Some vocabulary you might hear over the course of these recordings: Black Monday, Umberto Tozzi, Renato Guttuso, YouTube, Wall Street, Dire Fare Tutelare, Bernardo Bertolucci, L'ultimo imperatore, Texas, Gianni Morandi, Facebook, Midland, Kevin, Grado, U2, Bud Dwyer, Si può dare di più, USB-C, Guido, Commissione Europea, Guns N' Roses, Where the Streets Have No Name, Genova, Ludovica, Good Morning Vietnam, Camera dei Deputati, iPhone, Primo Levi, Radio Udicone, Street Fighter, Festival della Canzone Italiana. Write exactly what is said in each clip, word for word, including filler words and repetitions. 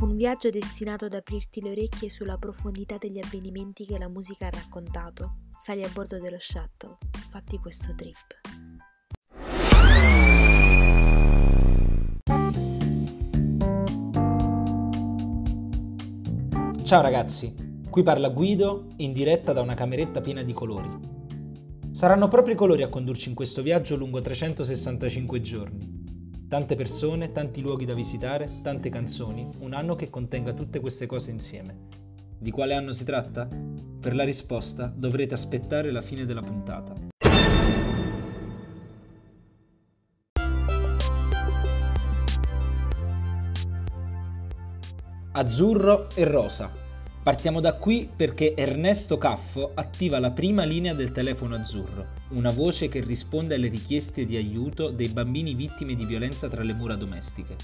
Un viaggio destinato ad aprirti le orecchie sulla profondità degli avvenimenti che la musica ha raccontato. Sali a bordo dello shuttle, fatti questo trip. Ciao ragazzi, qui parla Guido in diretta da una cameretta piena di colori. Saranno proprio i colori a condurci in questo viaggio lungo trecentosessantacinque giorni. Tante persone, tanti luoghi da visitare, tante canzoni, un anno che contenga tutte queste cose insieme. Di quale anno si tratta? Per la risposta dovrete aspettare la fine della puntata. Azzurro e rosa. Partiamo da qui perché Ernesto Caffo attiva la prima linea del Telefono Azzurro, una voce che risponde alle richieste di aiuto dei bambini vittime di violenza tra le mura domestiche.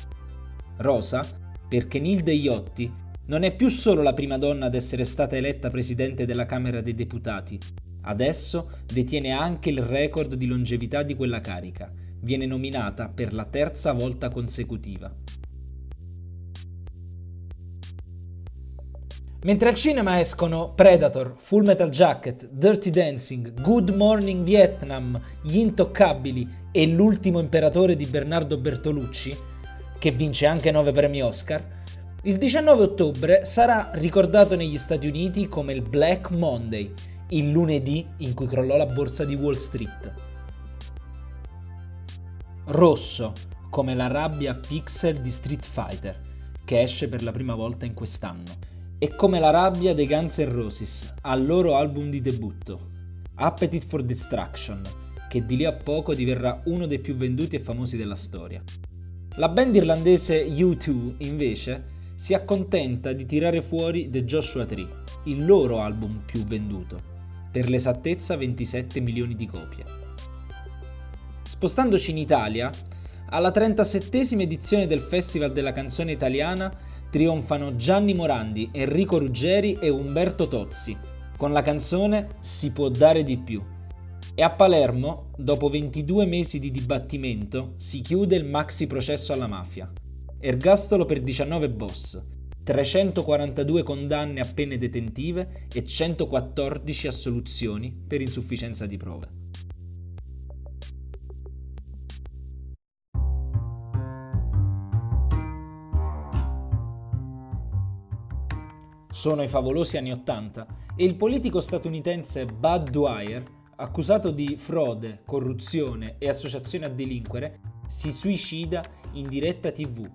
Rosa perché Nilde Iotti non è più solo la prima donna ad essere stata eletta presidente della Camera dei Deputati, adesso detiene anche il record di longevità di quella carica, viene nominata per la terza volta consecutiva. Mentre al cinema escono Predator, Full Metal Jacket, Dirty Dancing, Good Morning Vietnam, Gli Intoccabili e L'ultimo imperatore di Bernardo Bertolucci, che vince anche nove premi Oscar, il diciannove ottobre sarà ricordato negli Stati Uniti come il Black Monday, il lunedì in cui crollò la borsa di Wall Street. Rosso, come la rabbia pixel di Street Fighter, che esce per la prima volta in quest'anno. E come la rabbia dei Guns N' Roses al loro album di debutto, Appetite for Destruction, che di lì a poco diverrà uno dei più venduti e famosi della storia. La band irlandese U due, invece, si accontenta di tirare fuori The Joshua Tree, il loro album più venduto, per l'esattezza ventisette milioni di copie. Spostandoci in Italia, alla trentasettesima edizione del Festival della Canzone Italiana trionfano Gianni Morandi, Enrico Ruggeri e Umberto Tozzi, con la canzone Si può dare di più. E a Palermo, dopo ventidue mesi di dibattimento, si chiude il maxi processo alla mafia. Ergastolo per diciannove boss, trecentoquarantadue condanne a pene detentive e centoquattordici assoluzioni per insufficienza di prove. Sono i favolosi anni ottanta e il politico statunitense Bud Dwyer, accusato di frode, corruzione e associazione a delinquere, si suicida in diretta tivù.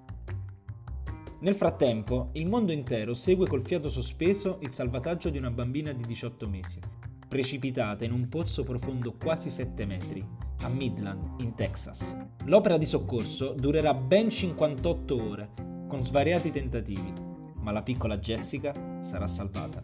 Nel frattempo, il mondo intero segue col fiato sospeso il salvataggio di una bambina di diciotto mesi, precipitata in un pozzo profondo quasi sette metri, a Midland, in Texas. L'opera di soccorso durerà ben cinquantotto ore, con svariati tentativi, ma la piccola Jessica sarà salvata.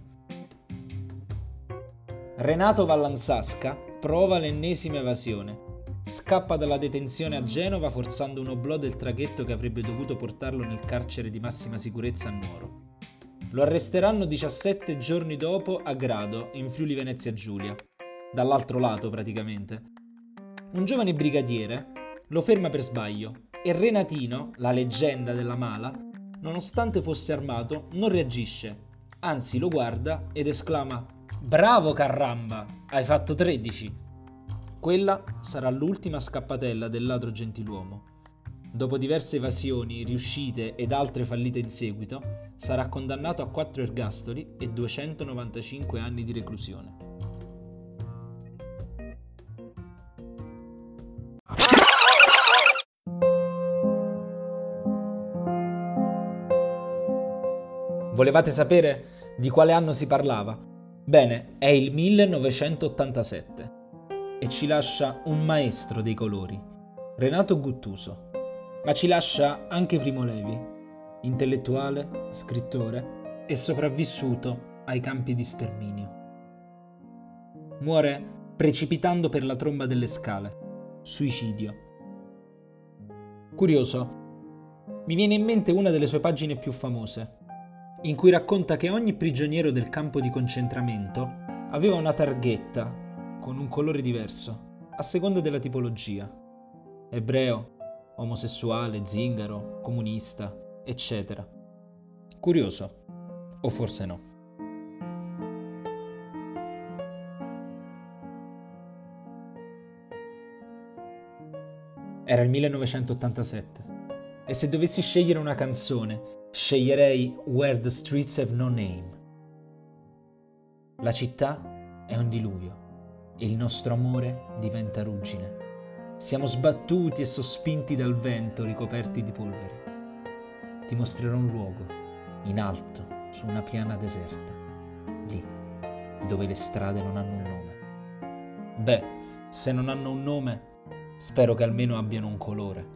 Renato Vallanzasca prova l'ennesima evasione. Scappa dalla detenzione a Genova forzando un oblò del traghetto che avrebbe dovuto portarlo nel carcere di massima sicurezza a Nuoro. Lo arresteranno diciassette giorni dopo a Grado, in Friuli Venezia Giulia, dall'altro lato praticamente. Un giovane brigadiere lo ferma per sbaglio e Renatino, la leggenda della mala, nonostante fosse armato, non reagisce, anzi lo guarda ed esclama «Bravo caramba, hai fatto tredici!» Quella sarà l'ultima scappatella del ladro gentiluomo. Dopo diverse evasioni, riuscite ed altre fallite in seguito, sarà condannato a quattro ergastoli e duecentonovantacinque anni di reclusione. Volevate sapere di quale anno si parlava? Bene, è il millenovecentottantasette e ci lascia un maestro dei colori, Renato Guttuso, ma ci lascia anche Primo Levi, intellettuale, scrittore e sopravvissuto ai campi di sterminio. Muore precipitando per la tromba delle scale, suicidio. Curioso, mi viene in mente una delle sue pagine più famose, in cui racconta che ogni prigioniero del campo di concentramento aveva una targhetta con un colore diverso, a seconda della tipologia. Ebreo, omosessuale, zingaro, comunista, eccetera. Curioso? O forse no? Era il millenovecentottantasette e se dovessi scegliere una canzone, sceglierei Where the Streets Have No Name. La città è un diluvio e il nostro amore diventa ruggine. Siamo sbattuti e sospinti dal vento, ricoperti di polvere. Ti mostrerò un luogo, in alto, su una piana deserta, lì, dove le strade non hanno un nome. Beh, se non hanno un nome, spero che almeno abbiano un colore.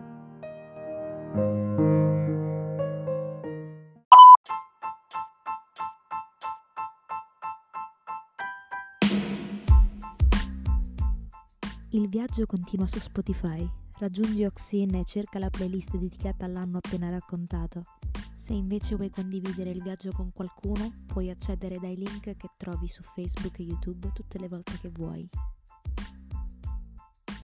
Il viaggio continua su Spotify. Raggiungi Oxin e cerca la playlist dedicata all'anno appena raccontato. Se invece vuoi condividere il viaggio con qualcuno, puoi accedere dai link che trovi su Facebook e YouTube tutte le volte che vuoi.